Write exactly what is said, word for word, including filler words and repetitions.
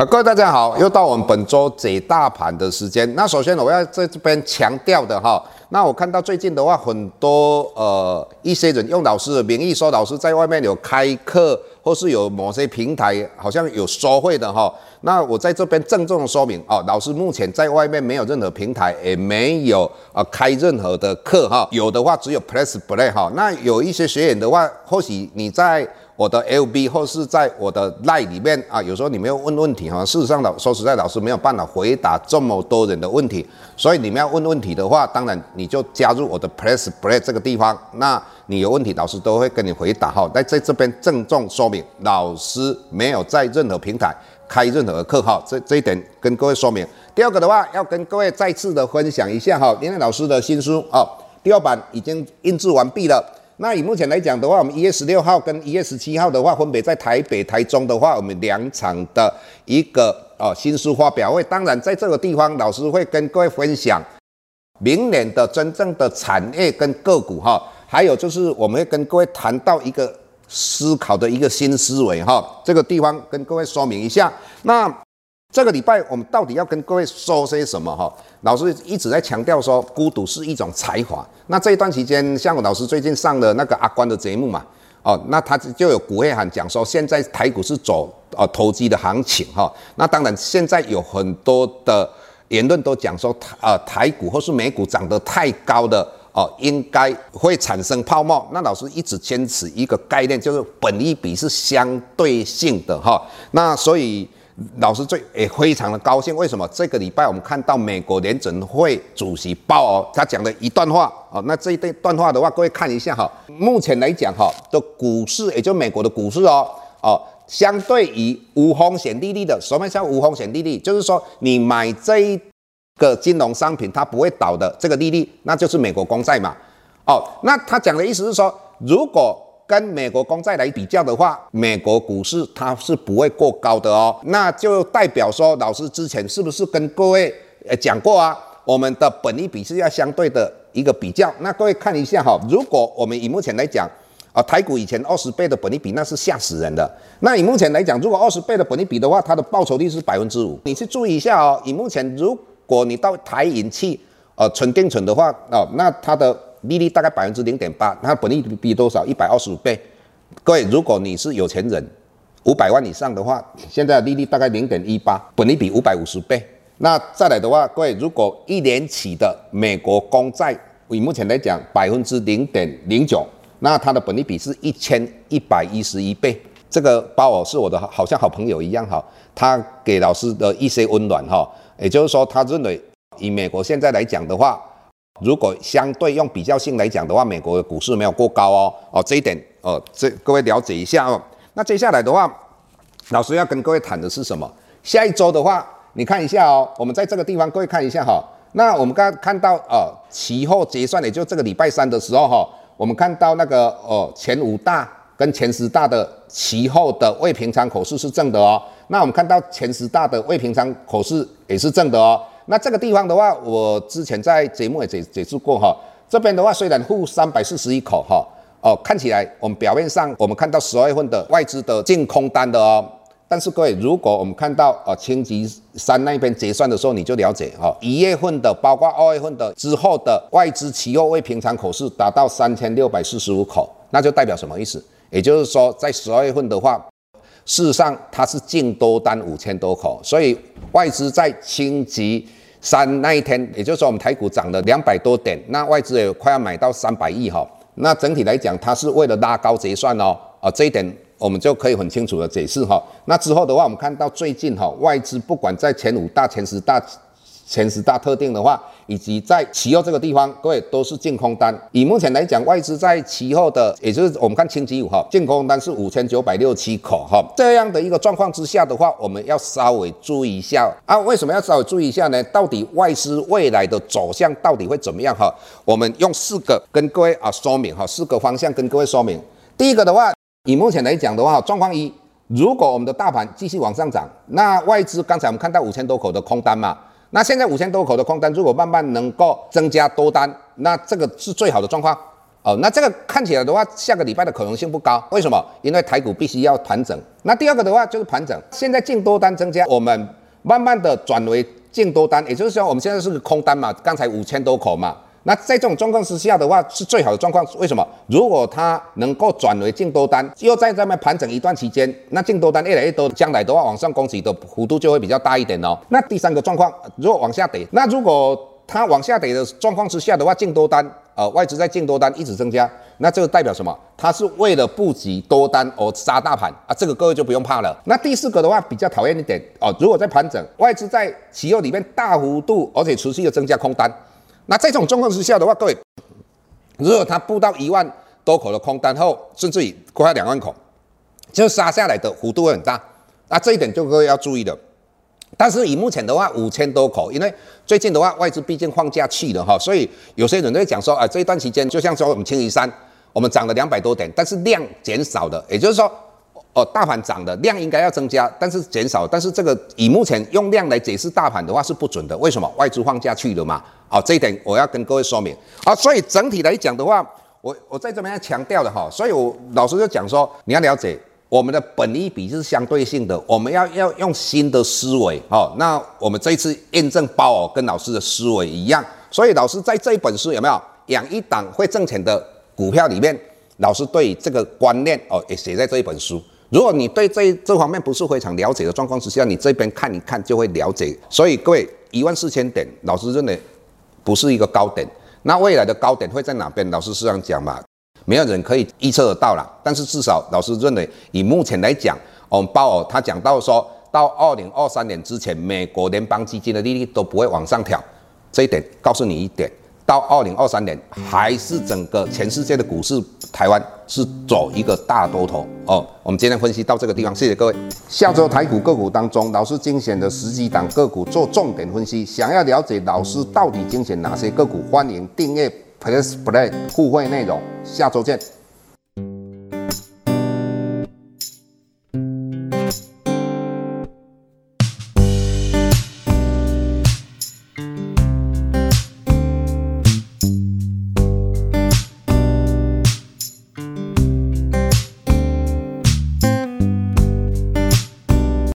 啊，各位大家好，又到我们本周解大盘的时间。那首先我要在这边强调的哈，那我看到最近的话，很多呃一些人用老师的名义说老师在外面有开课，或是有某些平台好像有收费的哈。那我在这边郑重说明哦，老师目前在外面没有任何平台，也没有啊、呃、开任何的课哈。有的话只有 Press Play 哈。那有一些学员的话，或许你在我的 L B 或是在我的 Line 里面啊，有时候你没有问问题哈，事实上老说实在，老师没有办法回答这么多人的问题，所以你们要问问题的话，当然你就加入我的 Press Play 这个地方，那你有问题，老师都会跟你回答哈。在在这边郑重说明，老师没有在任何平台开任何课哈，这这一点跟各位说明。第二个的话，要跟各位再次的分享一下哈，因为老师的新书啊、哦，第二版已经印制完毕了。那以目前来讲的话，我们一月十六号跟一月十七号的话，分别在台北、台中的话，我们两场的一个哦新书发表会。当然，在这个地方，老师会跟各位分享明年的真正的产业跟个股哈、哦，还有就是我们会跟各位谈到一个思考的一个新思维哈、哦。这个地方跟各位说明一下。那这个礼拜我们到底要跟各位说些什么哈？老师一直在强调说，孤独是一种才华。那这一段期间，像我老师最近上了那个阿关的节目嘛，哦，那他就有股会喊讲说，现在台股是走呃投机的行情哈、哦。那当然，现在有很多的言论都讲说，呃，台股或是美股涨得太高的哦，应该会产生泡沫。那老师一直坚持一个概念，就是本益比是相对性的哈、哦。那所以，老师最也非常的高兴，为什么？这个礼拜我们看到美国联准会主席鲍尔他讲了一段话哦，那这一段话的话，各位看一下哈。目前来讲哈的股市，也就美国的股市哦哦，相对于无风险利率的，什么叫无风险利率？就是说你买这一个金融商品它不会倒的这个利率，那就是美国公债嘛。哦，那他讲的意思是说，如果跟美国公债来比较的话，美国股市它是不会过高的哦，那就代表说，老师之前是不是跟各位呃讲过啊？我们的本益比是要相对的一个比较。那各位看一下哈、哦，如果我们以目前来讲，啊、呃，台股以前二十倍的本益比那是吓死人的。那以目前来讲，如果二十倍的本益比的话，它的报酬率是百分之五。你去注意一下哦，以目前如果你到台银去呃存定存的话，哦、呃，那它的利率大概百分之零点八，它本益比多少？一百二十五倍。各位，如果你是有钱人，五百万以上的话，现在的利率大概零点一八，本益比五百五十倍。那再来的话，各位，如果一年期的美国公债，以目前来讲百分之零点零九，那它的本益比是一千一百一十一倍。这个鲍尔是我的好像好朋友一样哈，他给老师的一些温暖哈，也就是说，他认为以美国现在来讲的话，如果相对用比较性来讲的话，美国的股市没有过高哦，哦这一点哦，这各位了解一下哦。那接下来的话，老师要跟各位谈的是什么？下一周的话，你看一下哦，我们在这个地方各位看一下哈、哦。那我们刚刚看到呃，期货结算，也就这个礼拜三的时候哈、哦，我们看到那个哦、呃、前五大跟前十大的期货的未平仓口数是正的哦。那我们看到前十大的未平仓口数也是正的哦。那这个地方的话，我之前在节目也解解释过哈。这边的话，虽然负三百四十一口哈，哦，看起来我们表面上我们看到十二月份的外资的净空单的哦，但是各位，如果我们看到呃星期三那边结算的时候，你就了解哈，一月份的包括二月份的之后的外资期货未平仓口是达到三千六百四十五口，那就代表什么意思？也就是说，在十二月份的话，事实上它是净多单五千多口，所以外资在星期三那一天，也就是说我们台股涨了两百多点，那外资也快要买到三百亿哈。那整体来讲，它是为了拉高结算哦，啊、呃、这一点我们就可以很清楚的解释哈、哦。那之后的话，我们看到最近哈、哦，外资不管在前五大、前十大、前十大特定的话，以及在期货这个地方，各位都是净空单。以目前来讲，外资在期货的，也就是我们看星期五哈，净空单是五千九百六十七口哈。这样的一个状况之下的话，我们要稍微注意一下啊。为什么要稍微注意一下呢？到底外资未来的走向到底会怎么样哈？我们用四个跟各位啊说明哈，四个方向跟各位说明。第一个的话，以目前来讲的话，状况一，如果我们的大盘继续往上涨，那外资刚才我们看到五千多口的空单嘛。那现在五千多口的空单，如果慢慢能够增加多单，那这个是最好的状况。哦，那这个看起来的话，下个礼拜的可能性不高。为什么？因为台股必须要盘整。那第二个的话就是盘整，现在净多单增加，我们慢慢的转为净多单，也就是说我们现在是个空单嘛，刚才五千多口嘛。那在这种状况之下的话，是最好的状况。为什么？如果它能够转为净多单，又在这边盘整一段期间，那净多单越来越多，将来的话往上攻击的幅度就会比较大一点哦。那第三个状况，如果往下跌，那如果它往下跌的状况之下的话，净多单。 呃，外资在净多单一直增加，那这个代表什么？它是为了布局多单而杀大盘啊，这个各位就不用怕了。那第四个的话比较讨厌一点哦，如果在盘整，外资在期货里面大幅度而且持续的增加空单，那这种状况之下的话，各位，如果它布到一万多口的空单后，甚至于快两万口，就杀下来的幅度会很大，那这一点就各位要注意的。 但是以目前的话，五千多口，因为最近的话，外资毕竟放假去了哈，所以有些人会讲说，啊、呃，这一段期间就像说我们清一山，我们涨了两百多点，但是量减少的，也就是说，哦、呃，大盘涨的量应该要增加，但是减少，但是这个以目前用量来解释大盘的话是不准的，为什么？外资放假去了嘛，好、哦，这一点我要跟各位说明啊、哦，所以整体来讲的话，我我在这边要强调的哈、哦，所以我老师就讲说，你要了解。 我们的本益比是相对性的，我们要要用新的思维哦。那我们这一次验证包哦，跟老师的思维一样，所以老师在这一本书有没有养一档会挣钱的股票里面，老师对这个观念哦也写在这一本书。如果你对这这方面不是非常了解的状况之下，你这边看一看就会了解。所以各位一万四千点，老师认为不是一个高点，那未来的高点会在哪边？老师是这样讲嘛？ 没有人可以预测得到啦，但是至少老师认为，以目前来讲，我们鲍尔他讲到说，到二零二三年之前，美国联邦基金的利率都不会往上调，这一点告诉你一点，到二零二三年还是整个全世界的股市，台湾是走一个大多头哦。我们今天分析到这个地方，谢谢各位。下周台股个股当中，老师精选的十几档个股做重点分析，想要了解老师到底精选哪些个股，欢迎订阅。 Press Play 互惠内容，下周见。